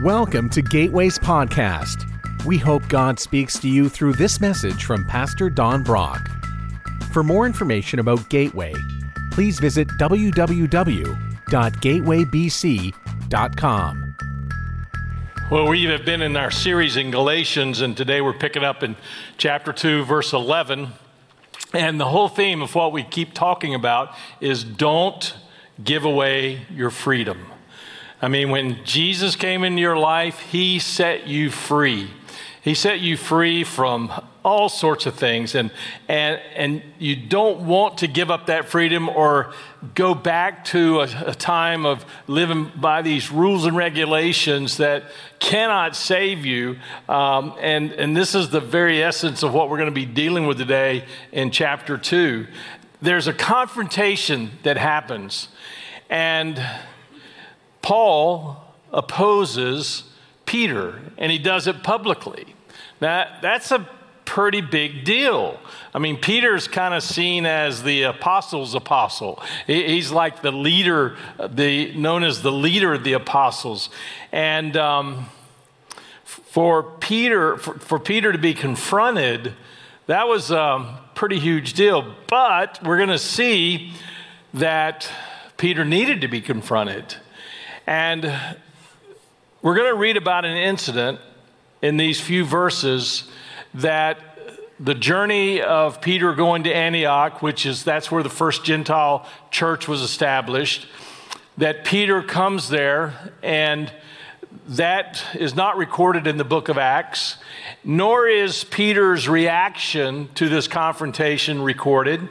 Welcome to Gateway's podcast. We hope God speaks to you through this message from Pastor Don Brock. For more information about Gateway, please visit www.gatewaybc.com. Well, we have been in our series in Galatians, and today we're picking up in chapter 2, verse 11. And the whole theme of what we keep talking about is don't give away your freedom. I mean, when Jesus came into your life, he set you free. He set you free from all sorts of things, and you don't want to give up that freedom or go back to a time of living by these rules and regulations that cannot save you. And this is the very essence of what we're going to be dealing with today in chapter 2. There's a confrontation that happens, and Paul opposes Peter, and he does it publicly. Now, that's a pretty big deal. I mean, Peter's kind of seen as the apostles' apostle. He's like the leader, known as the leader of the apostles. And for Peter to be confronted, that was a pretty huge deal. But we're going to see that Peter needed to be confronted. And we're going to read about an incident in these few verses that the journey of Peter going to Antioch, that's where the first Gentile church was established, that Peter comes there, and that is not recorded in the book of Acts, nor is Peter's reaction to this confrontation recorded.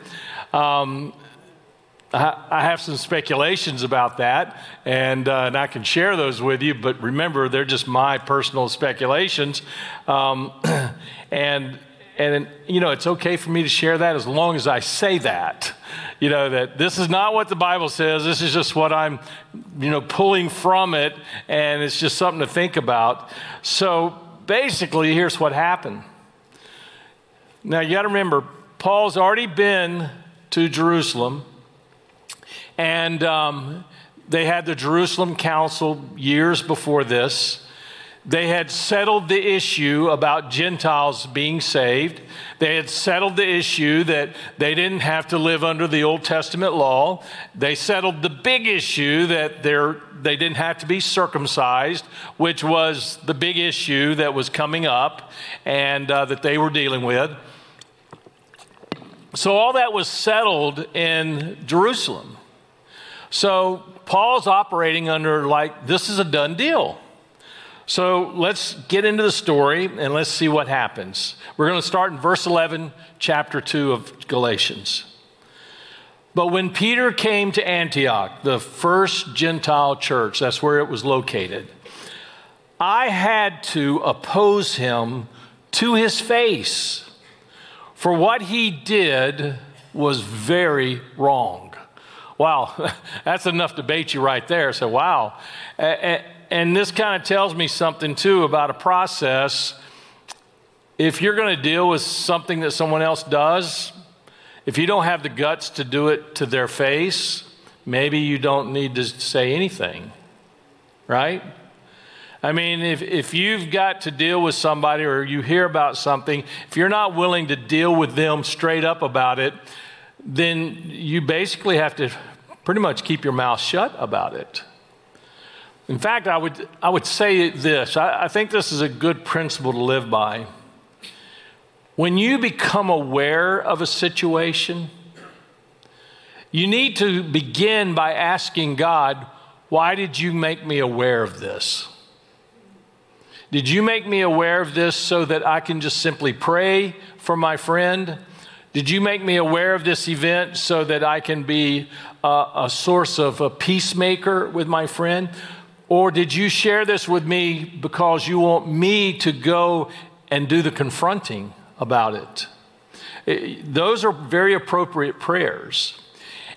I have some speculations about that, and I can share those with you, but remember, they're just my personal speculations. And it's okay for me to share that as long as I say that. You know, that this is not what the Bible says. This is just what I'm, pulling from it, and it's just something to think about. So basically, here's what happened. Now, you got to remember, Paul's already been to Jerusalem. And they had the Jerusalem Council years before this. They had settled the issue about Gentiles being saved. They had settled the issue that they didn't have to live under the Old Testament law. They settled the big issue that they didn't have to be circumcised, which was the big issue that was coming up and that they were dealing with. So all that was settled in Jerusalem. So Paul's operating under this is a done deal. So let's get into the story and let's see what happens. We're going to start in verse 11, chapter 2 of Galatians. But when Peter came to Antioch, the first Gentile church, that's where it was located, I had to oppose him to his face, for what he did was very wrong. Wow, that's enough to bait you right there. So, wow. And this kind of tells me something, too, about a process. If you're going to deal with something that someone else does, if you don't have the guts to do it to their face, maybe you don't need to say anything, right? I mean, if you've got to deal with somebody or you hear about something, if you're not willing to deal with them straight up about it, then you basically have to pretty much keep your mouth shut about it. In fact, I would say this. I think this is a good principle to live by. When you become aware of a situation, you need to begin by asking God, why did you make me aware of this? Did you make me aware of this so that I can just simply pray for my friend? Did you make me aware of this event so that I can be a source of a peacemaker with my friend? Or did you share this with me because you want me to go and do the confronting about it? Those are very appropriate prayers.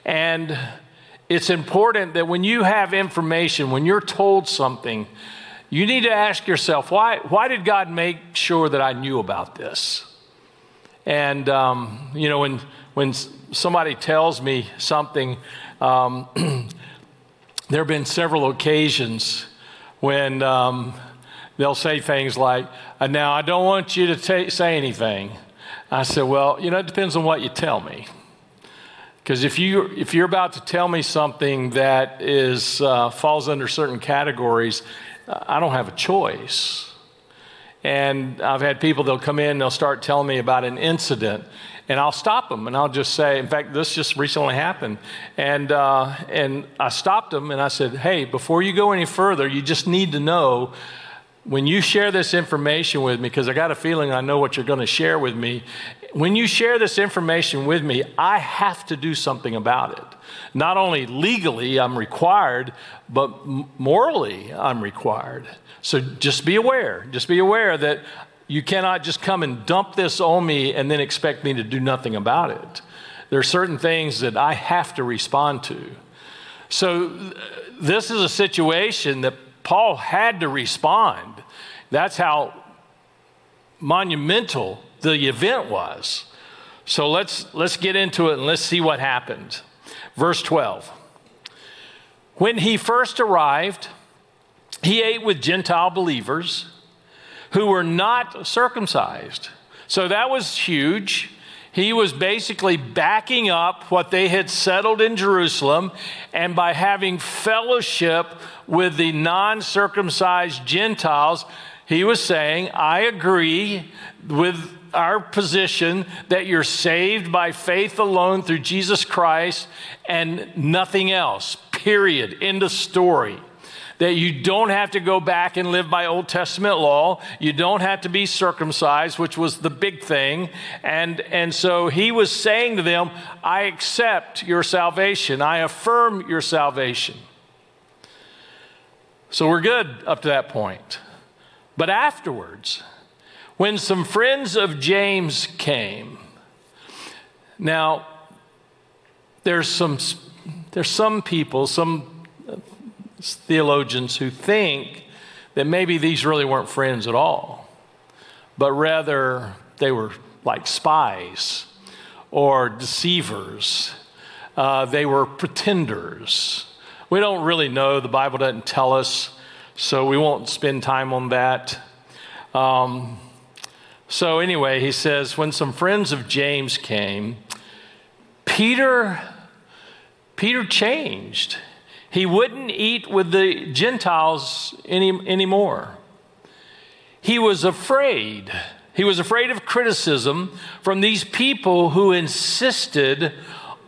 And it's important that when you have information, when you're told something, you need to ask yourself, why did God make sure that I knew about this? And, when somebody tells me something, there have been several occasions when they'll say things like, now I don't want you to say anything. I said, well, it depends on what you tell me. Because if you're about to tell me something that is falls under certain categories, I don't have a choice. And I've had people, they'll come in, they'll start telling me about an incident, and I'll stop them, and I'll just say, in fact, this just recently happened. And I stopped them, and I said, hey, before you go any further, you just need to know, when you share this information with me, because I got a feeling I know what you're going to share with me, when you share this information with me, I have to do something about it. Not only legally I'm required, but morally I'm required. So just be aware. Just be aware that you cannot just come and dump this on me and then expect me to do nothing about it. There are certain things that I have to respond to. So this is a situation that Paul had to respond. That's how monumental the event was. So let's get into it and let's see what happened. Verse 12. When he first arrived, he ate with Gentile believers who were not circumcised. So that was huge. He was basically backing up what they had settled in Jerusalem, and by having fellowship with the non-circumcised Gentiles, he was saying, I agree with our position that you're saved by faith alone through Jesus Christ and nothing else, period, end of story. That you don't have to go back and live by Old Testament law. You don't have to be circumcised, which was the big thing. And so he was saying to them, I accept your salvation. I affirm your salvation. So we're good up to that point. But afterwards, when some friends of James came, now there's some people, some theologians who think that maybe these really weren't friends at all, but rather they were like spies or deceivers. They were pretenders. We don't really know. The Bible doesn't tell us, so we won't spend time on that. So anyway, he says, when some friends of James came, Peter changed. He wouldn't eat with the Gentiles anymore. He was afraid. He was afraid of criticism from these people who insisted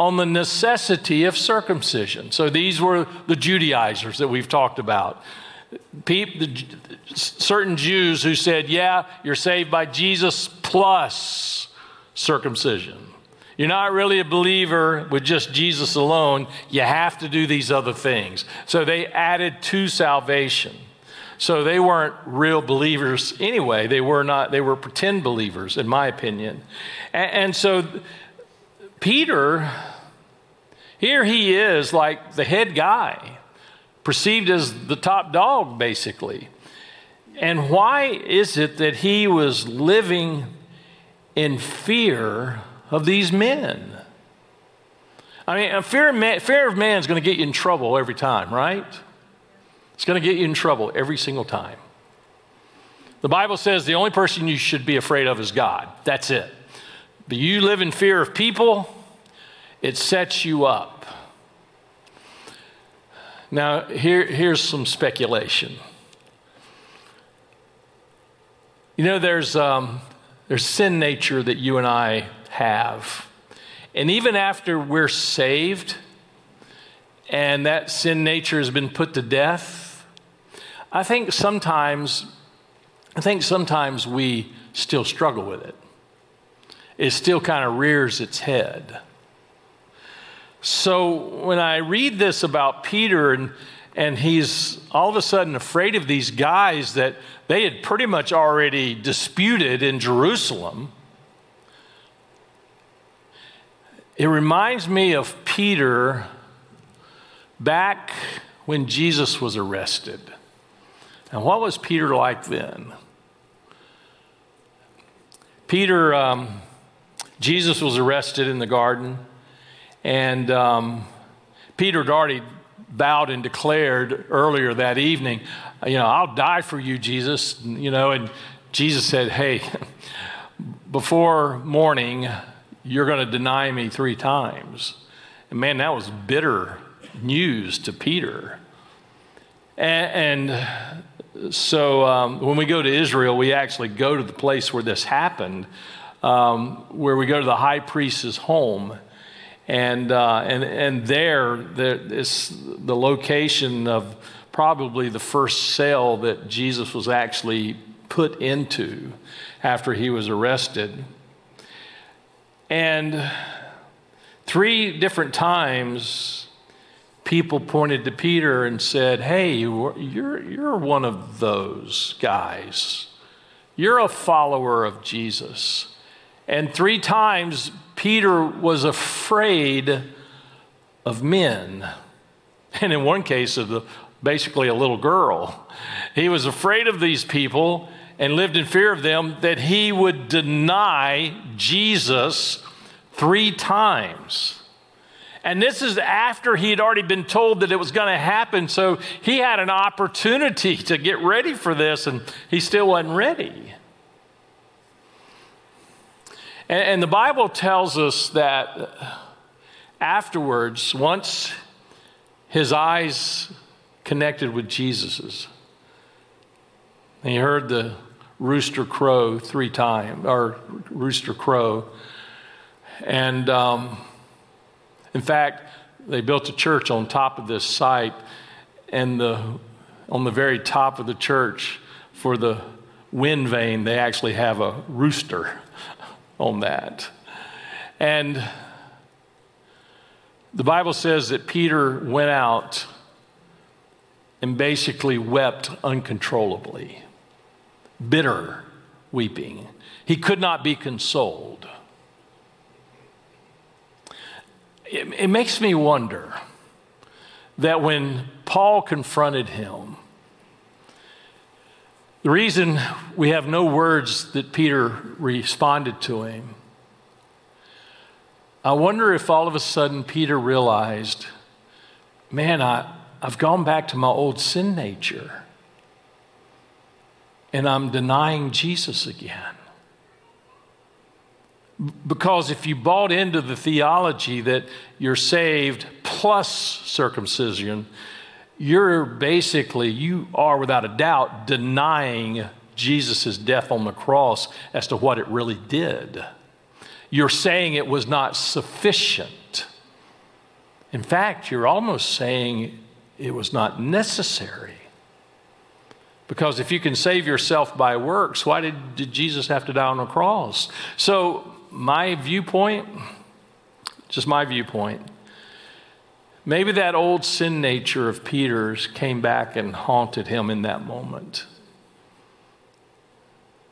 on the necessity of circumcision. So these were the Judaizers that we've talked about. Certain Jews who said, yeah, you're saved by Jesus plus circumcision. You're not really a believer with just Jesus alone. You have to do these other things. So they added to salvation. So they weren't real believers anyway. They were not. They were pretend believers, in my opinion. And so Peter, here he is like the head guy, perceived as the top dog, basically. And why is it that he was living in fear of these men? I mean, fear of man is going to get you in trouble every time, right? It's going to get you in trouble every single time. The Bible says the only person you should be afraid of is God. That's it. But you live in fear of people, it sets you up. Now, here's some speculation. There's sin nature that you and I have. And even after we're saved and that sin nature has been put to death, I think sometimes we still struggle with it. It still kind of rears its head. So when I read this about Peter and he's all of a sudden afraid of these guys that they had pretty much already disputed in Jerusalem, it reminds me of Peter back when Jesus was arrested. And what was Peter like then? Peter, Jesus was arrested in the garden, and Peter had already vowed and declared earlier that evening, you know, I'll die for you, Jesus, you know, and Jesus said, hey, before morning, you're going to deny me 3 times. And man, that was bitter news to Peter. And so when we go to Israel, we actually go to the place where this happened, where we go to the high priest's home. And there is the location of probably the first cell that Jesus was actually put into after he was arrested. And 3 different times, people pointed to Peter and said, hey, you're one of those guys. You're a follower of Jesus. And 3 times, Peter was afraid of men. And in one case, of basically a little girl. He was afraid of these people and lived in fear of them that he would deny Jesus 3 times. And this is after he had already been told that it was going to happen. So he had an opportunity to get ready for this, and he still wasn't ready. And the Bible tells us that afterwards, once his eyes connected with Jesus's, and he heard the rooster crow 3 times, or rooster crow. And in fact, they built a church on top of this site, and on the very top of the church for the wind vane, they actually have a rooster on that. And the Bible says that Peter went out and basically wept uncontrollably, bitter weeping. He could not be consoled. It makes me wonder that when Paul confronted him, the reason we have no words that Peter responded to him, I wonder if all of a sudden Peter realized, man, I've gone back to my old sin nature, and I'm denying Jesus again. Because if you bought into the theology that you're saved plus circumcision, you are without a doubt denying Jesus' death on the cross as to what it really did. You're saying it was not sufficient. In fact, you're almost saying it was not necessary. Because if you can save yourself by works, why did Jesus have to die on the cross? So my viewpoint, just my viewpoint, maybe that old sin nature of Peter's came back and haunted him in that moment.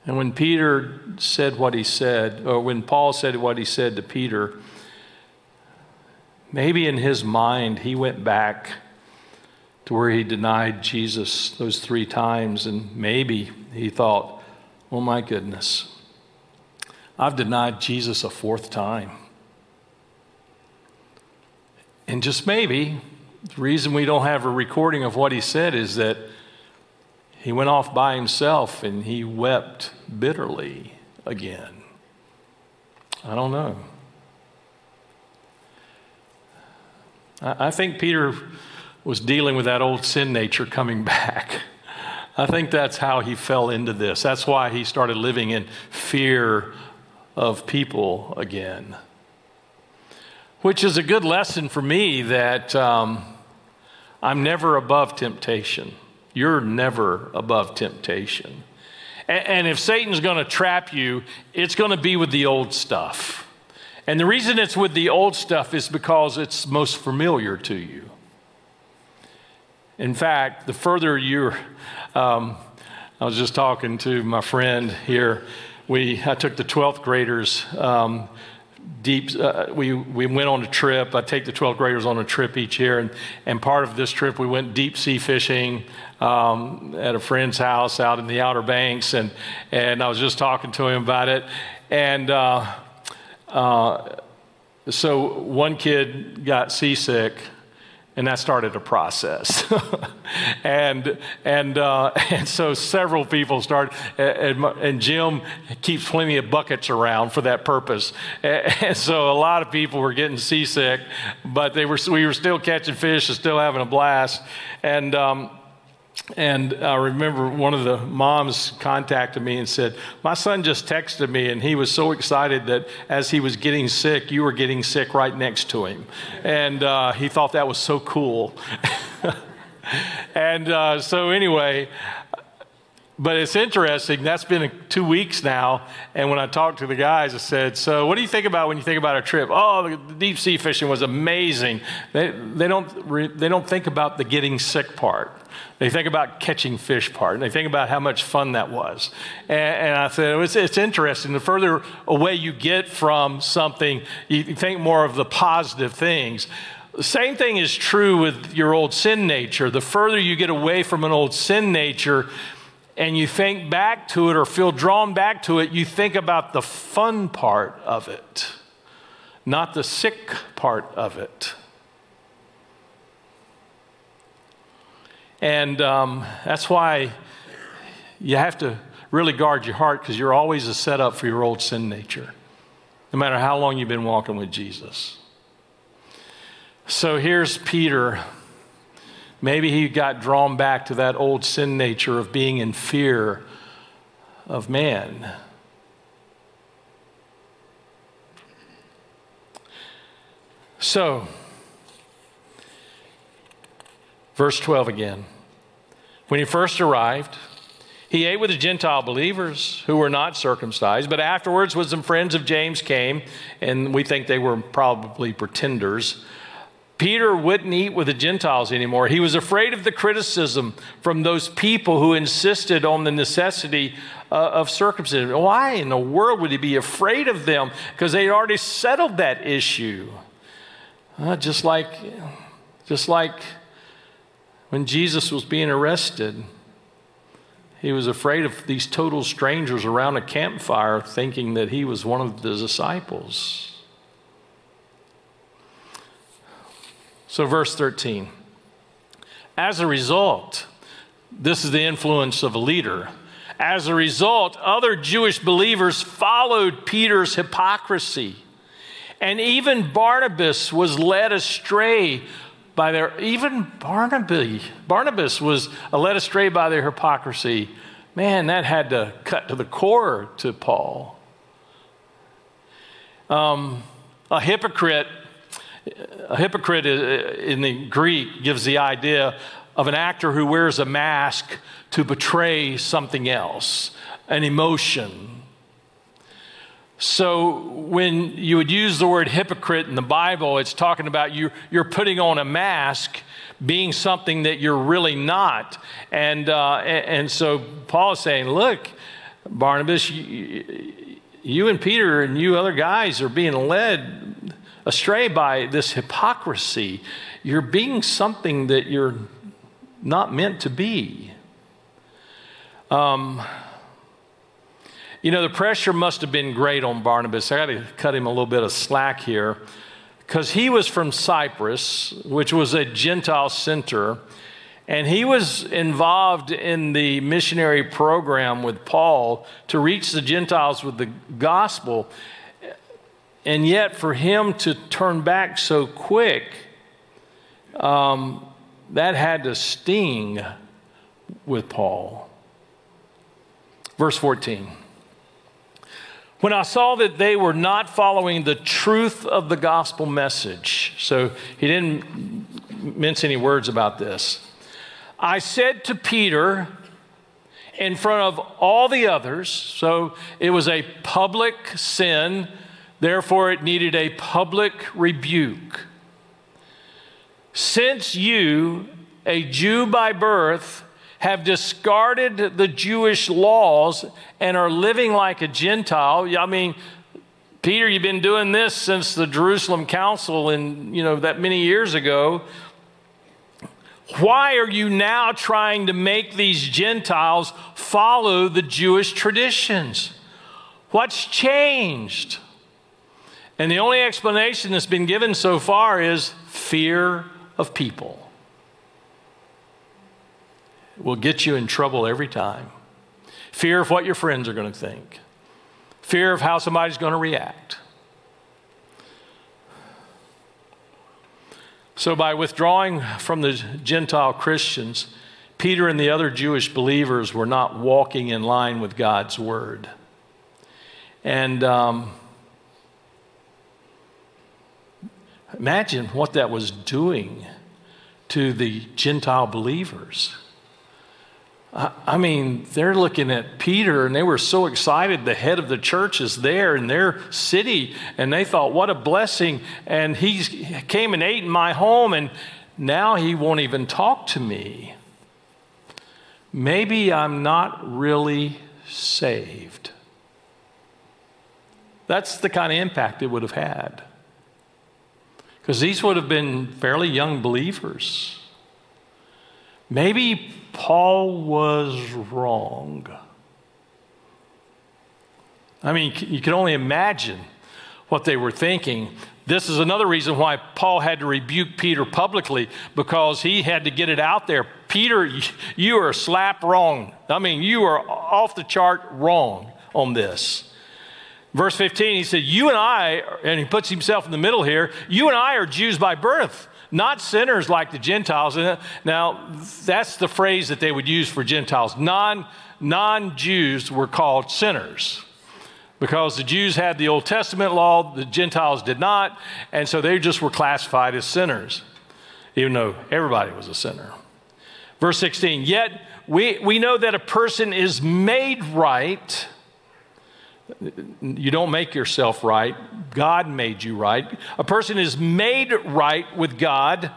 And when Peter said what he said, or when Paul said what he said to Peter, maybe in his mind he went back to where he denied Jesus those 3 times, and maybe he thought, oh my goodness, I've denied Jesus a 4th time. And just maybe, the reason we don't have a recording of what he said is that he went off by himself and he wept bitterly again. I don't know. I think Peter was dealing with that old sin nature coming back. I think that's how he fell into this. That's why he started living in fear of people again, which is a good lesson for me that I'm never above temptation. You're never above temptation. And if Satan's going to trap you, it's going to be with the old stuff. And the reason it's with the old stuff is because it's most familiar to you. In fact, the further you're, I was just talking to my friend here, I took the 12th graders we went on a trip. I take the 12th graders on a trip each year, and part of this trip we went deep sea fishing at a friend's house out in the Outer Banks, and I was just talking to him about it, and so one kid got seasick, And that started a process. And so several people started, and Jim keeps plenty of buckets around for that purpose. And so a lot of people were getting seasick, but we were still catching fish and still having a blast. And I remember one of the moms contacted me and said, my son just texted me and he was so excited that as he was getting sick, you were getting sick right next to him. And he thought that was so cool. And so anyway, but it's interesting, that's been 2 weeks now. And when I talked to the guys, I said, so what do you think about when you think about our trip? Oh, the deep sea fishing was amazing. They don't think about the getting sick part. They think about catching fish part, and they think about how much fun that was. And I said, it's interesting. The further away you get from something, you think more of the positive things. The same thing is true with your old sin nature. The further you get away from an old sin nature and you think back to it or feel drawn back to it, you think about the fun part of it, not the sick part of it. And that's why you have to really guard your heart, because you're always a setup for your old sin nature, no matter how long you've been walking with Jesus. So here's Peter. Maybe he got drawn back to that old sin nature of being in fear of man. So, verse 12 again. When he first arrived, he ate with the Gentile believers who were not circumcised, but afterwards when some friends of James came, and we think they were probably pretenders, Peter wouldn't eat with the Gentiles anymore. He was afraid of the criticism from those people who insisted on the necessity of circumcision. Why in the world would he be afraid of them? Because they'd already settled that issue. Just like when Jesus was being arrested, he was afraid of these total strangers around a campfire thinking that he was one of the disciples. So verse 13, as a result, this is the influence of a leader. As a result, other Jewish believers followed Peter's hypocrisy, and even Barnabas was led astray Barnabas was led astray by their hypocrisy. Man, that had to cut to the core to Paul. A hypocrite in the Greek gives the idea of an actor who wears a mask to betray something else, an emotion. So when you would use the word hypocrite in the Bible, it's talking about you're putting on a mask, being something that you're really not. And so Paul is saying, look, Barnabas, you and Peter and you other guys are being led astray by this hypocrisy. You're being something that you're not meant to be. The pressure must have been great on Barnabas. I got to cut him a little bit of slack here, because he was from Cyprus, which was a Gentile center, and he was involved in the missionary program with Paul to reach the Gentiles with the gospel. And yet for him to turn back so quick, that had to sting with Paul. Verse 14. When I saw that they were not following the truth of the gospel message, so he didn't mince any words about this, I said to Peter in front of all the others, so it was a public sin, therefore it needed a public rebuke. Since you, a Jew by birth, have discarded the Jewish laws and are living like a Gentile. I mean, Peter, you've been doing this since the Jerusalem Council and that many years ago. Why are you now trying to make these Gentiles follow the Jewish traditions? What's changed? And the only explanation that's been given so far is fear of people. It will get you in trouble every time. Fear of what your friends are going to think. Fear of how somebody's going to react. So by withdrawing from the Gentile Christians, Peter and the other Jewish believers were not walking in line with God's word. And imagine what that was doing to the Gentile believers. I mean, they're looking at Peter, and they were so excited. The head of the church is there in their city, and they thought, what a blessing. And he came and ate in my home, and now he won't even talk to me. Maybe I'm not really saved. That's the kind of impact it would have had. Because these would have been fairly young believers. Maybe Paul was wrong. I mean, you can only imagine what they were thinking. This is another reason why Paul had to rebuke Peter publicly, because he had to get it out there. Peter, you are slap wrong. I mean, you are off the chart wrong on this. Verse 15, he said, you and I, and he puts himself in the middle here, you and I are Jews by birth, not sinners like the Gentiles. Now, that's the phrase that they would use for Gentiles. Non-Jews were called sinners because the Jews had the Old Testament law, the Gentiles did not, and so they just were classified as sinners, even though everybody was a sinner. Verse 16, yet we know that a person is made right. You don't make yourself right. God made you right. A person is made right with God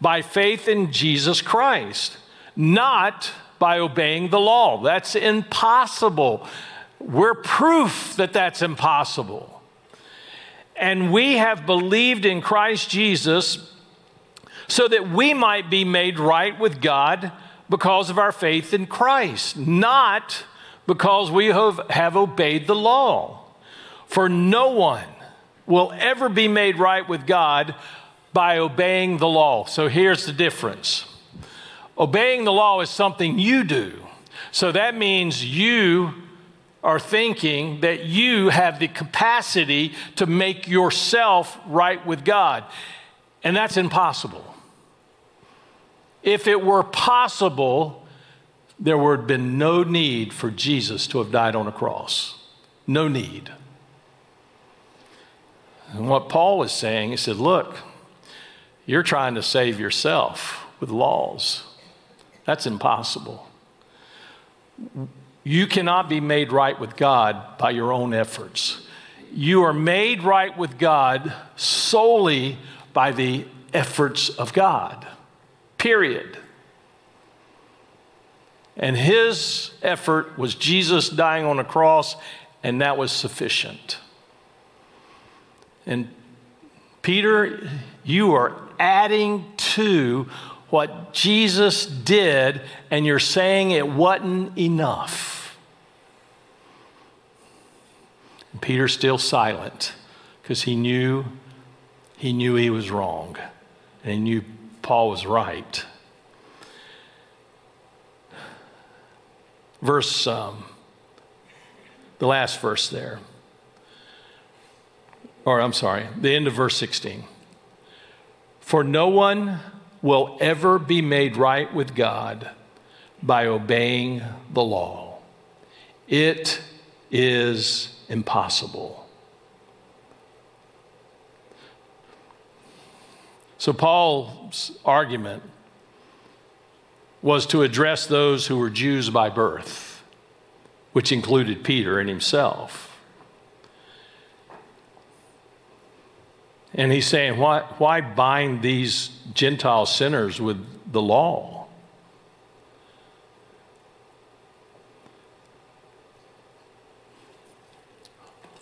by faith in Jesus Christ, not by obeying the law. That's impossible. We're proof that that's impossible. And we have believed in Christ Jesus so that we might be made right with God because of our faith in Christ, not because we have obeyed the law. For no one will ever be made right with God by obeying the law. So here's the difference. Obeying the law is something you do. So that means you are thinking that you have the capacity to make yourself right with God. And that's impossible. If it were possible, there would have been no need for Jesus to have died on a cross. No need. And what Paul is saying, he said, look, you're trying to save yourself with laws. That's impossible. You cannot be made right with God by your own efforts. You are made right with God solely by the efforts of God. Period. And his effort was Jesus dying on a cross, and that was sufficient. And Peter, you are adding to what Jesus did, and you're saying it wasn't enough. And Peter's still silent because he knew he was wrong, and he knew Paul was right. Verse, the last verse there, or I'm sorry, the end of verse 16. For no one will ever be made right with God by obeying the law. It is impossible. So Paul's argument was to address those who were Jews by birth, which included Peter and himself. And he's saying, why bind these Gentile sinners with the law?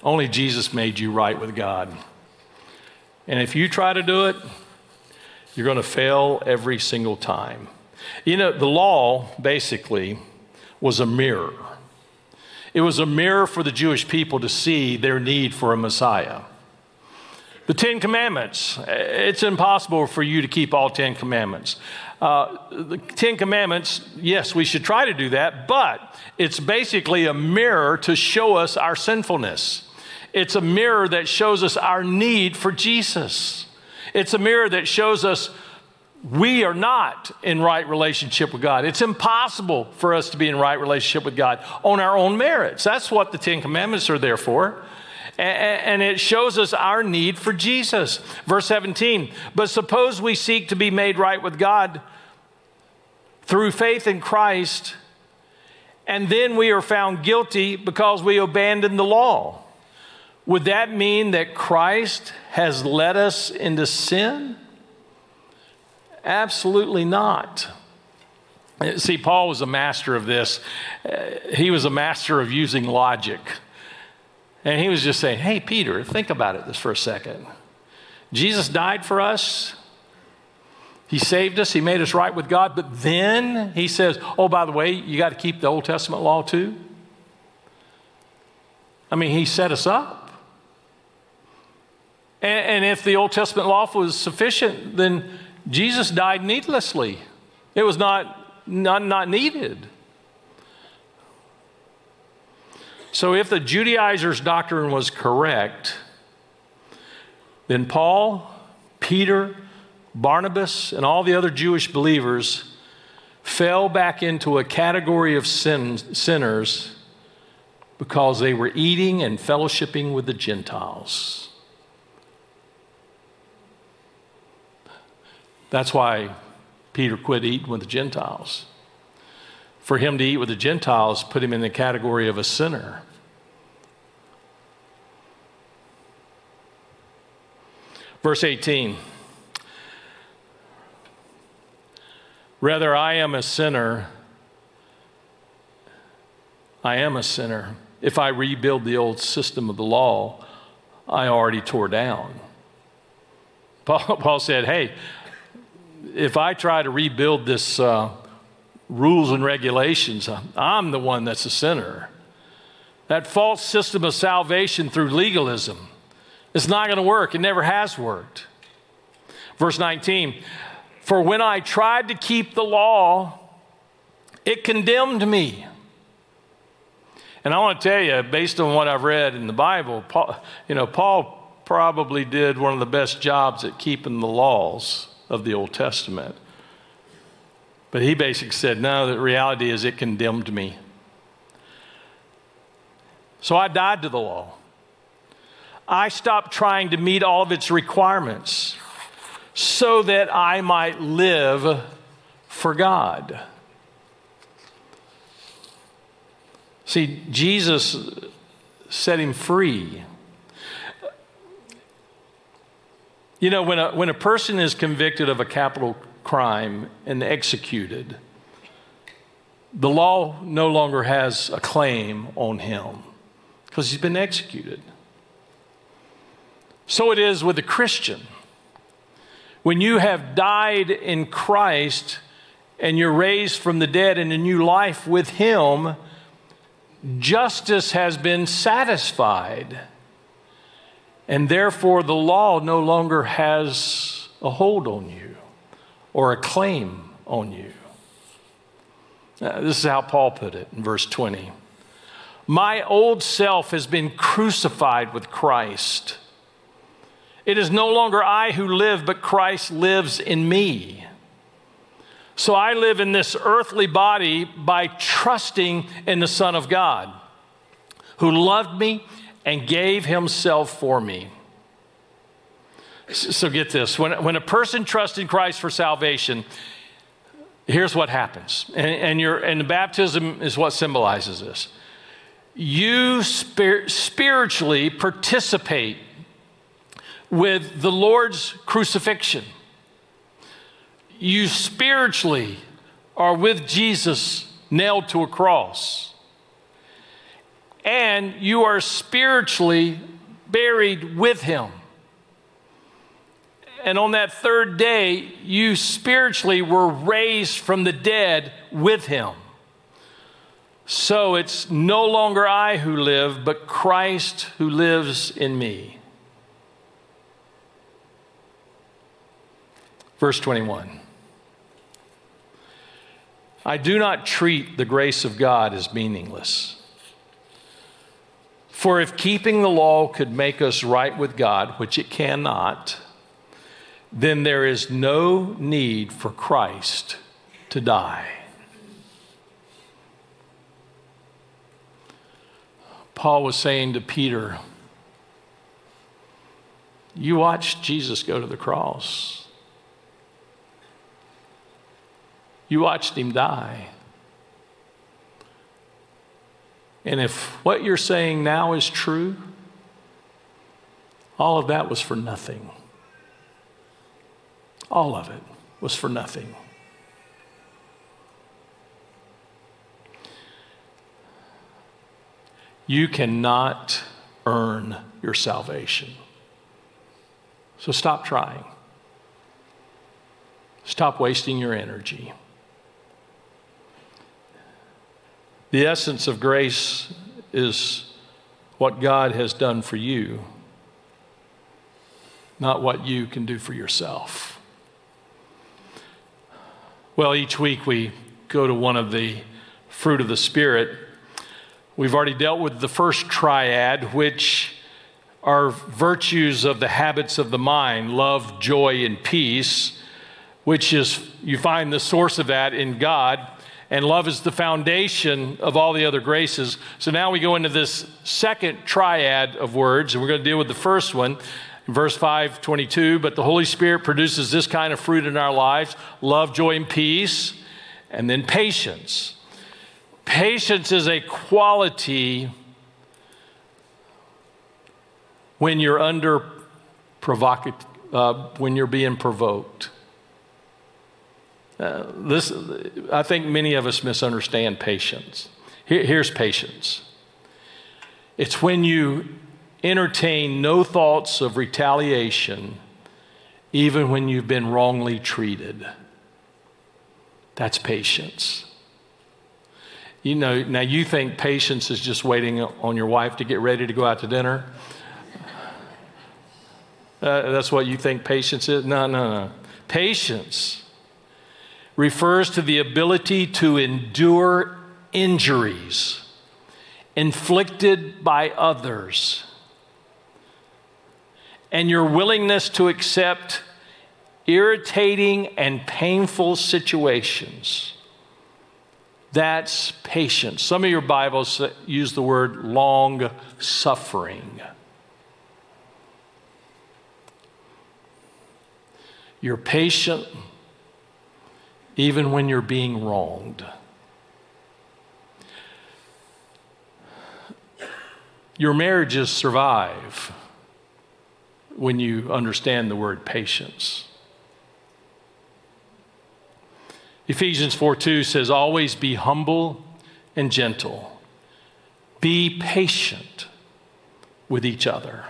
Only Jesus made you right with God. And if you try to do it, you're going to fail every single time. You know, the law basically was a mirror. It was a mirror for the Jewish people to see their need for a Messiah. The Ten Commandments. It's impossible for you to keep all 10 commandments. The 10 Commandments, yes, we should try to do that, but it's basically a mirror to show us our sinfulness. It's a mirror that shows us our need for Jesus. It's a mirror that shows us we are not in right relationship with God. It's impossible for us to be in right relationship with God on our own merits. That's what the Ten Commandments are there for. And it shows us our need for Jesus. Verse 17, but suppose we seek to be made right with God through faith in Christ, and then we are found guilty because we abandoned the law. Would that mean that Christ has led us into sin? Absolutely not. See, Paul was a master of this. He was a master of using logic. And he was just saying, hey, Peter, think about it this for a second. Jesus died for us. He saved us. He made us right with God. But then he says, oh, by the way, you got to keep the Old Testament law too. I mean, he set us up. And if the Old Testament law was sufficient, then Jesus died needlessly. It was not needed. So if the Judaizers' doctrine was correct, then Paul, Peter, Barnabas, and all the other Jewish believers fell back into a category of sinners because they were eating and fellowshipping with the Gentiles. That's why Peter quit eating with the Gentiles. For him to eat with the Gentiles put him in the category of a sinner. Verse 18. Rather, I am a sinner. If I rebuild the old system of the law, I already tore down. Paul said, hey, if I try to rebuild this rules and regulations, I'm the one that's a sinner. That false system of salvation through legalism, it's not going to work. It never has worked. Verse 19, for when I tried to keep the law, it condemned me. And I want to tell you, based on what I've read in the Bible, Paul probably did one of the best jobs at keeping the laws of the Old Testament. But he basically said, no, the reality is it condemned me. So I died to the law. I stopped trying to meet all of its requirements so that I might live for God. See, Jesus set him free. You know, when a person is convicted of a capital crime and executed, the law no longer has a claim on him because he's been executed. So it is with a Christian. When you have died in Christ and you're raised from the dead in a new life with him, justice has been satisfied, and therefore the law no longer has a hold on you or a claim on you. This is how Paul put it in verse 20. My old self has been crucified with Christ. It is no longer I who live, but Christ lives in me. So I live in this earthly body by trusting in the Son of God, who loved me and gave himself for me. So get this, when a person trusts in Christ for salvation, here's what happens. And the baptism is what symbolizes this. You spiritually participate with the Lord's crucifixion. You spiritually are with Jesus nailed to a cross. And you are spiritually buried with him. And on that third day, you spiritually were raised from the dead with him. So it's no longer I who live, but Christ who lives in me. Verse 21. I do not treat the grace of God as meaningless. For if keeping the law could make us right with God, which it cannot, then there is no need for Christ to die. Paul was saying to Peter, you watched Jesus go to the cross. You watched him die. And if what you're saying now is true, all of that was for nothing. All of it was for nothing. You cannot earn your salvation. So stop trying. Stop wasting your energy. The essence of grace is what God has done for you, not what you can do for yourself. Well, each week we go to one of the fruit of the Spirit. We've already dealt with the first triad, which are virtues of the habits of the mind, love, joy, and peace, which is, you find the source of that in God. And love is the foundation of all the other graces. So now we go into this second triad of words, and we're going to deal with the first one, verse 5:22. But the Holy Spirit produces this kind of fruit in our lives, love, joy, and peace, and then patience. Patience is a quality when you're when you're being provoked. I think many of us misunderstand patience. Here's patience. It's when you entertain no thoughts of retaliation, even when you've been wrongly treated. That's patience. You know, now you think patience is just waiting on your wife to get ready to go out to dinner. That's what you think patience is? No. Patience refers to the ability to endure injuries inflicted by others and your willingness to accept irritating and painful situations. That's patience. Some of your Bibles use the word long suffering. You're patient even when you're being wronged. Your marriages survive when you understand the word patience. Ephesians 4:2 says, always be humble and gentle. Be patient with each other,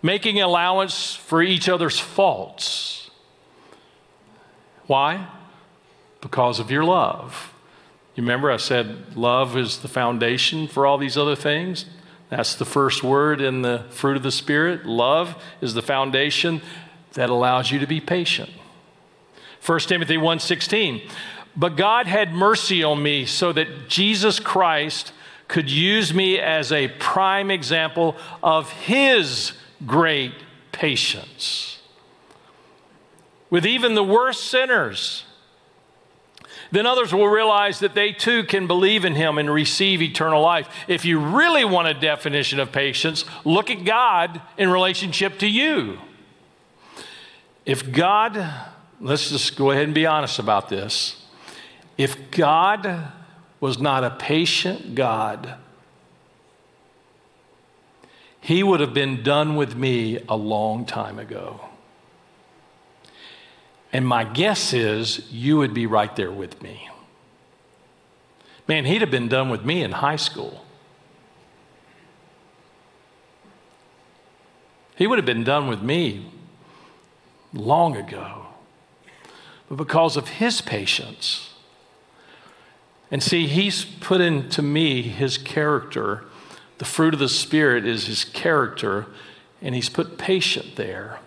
making allowance for each other's faults. Why? Because of your love. You remember I said love is the foundation for all these other things? That's the first word in the fruit of the Spirit. Love is the foundation that allows you to be patient. 1 Timothy 1:16. But God had mercy on me so that Jesus Christ could use me as a prime example of his great patience with even the worst sinners. Then others will realize that they too can believe in him and receive eternal life. If you really want a definition of patience, look at God in relationship to you. If God, let's just go ahead and be honest about this. If God was not a patient God, he would have been done with me a long time ago. And my guess is you would be right there with me. Man, he'd have been done with me in high school. He would have been done with me long ago. But because of his patience, and see, he's put into me his character. The fruit of the Spirit is his character, and he's put patient there.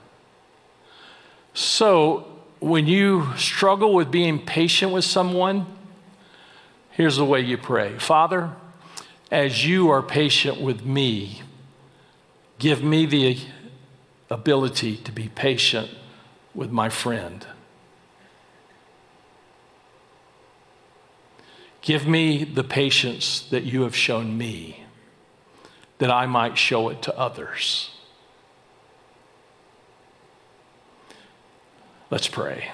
So when you struggle with being patient with someone, here's the way you pray. Father, as you are patient with me, give me the ability to be patient with my friend. Give me the patience that you have shown me, that I might show it to others. Let's pray.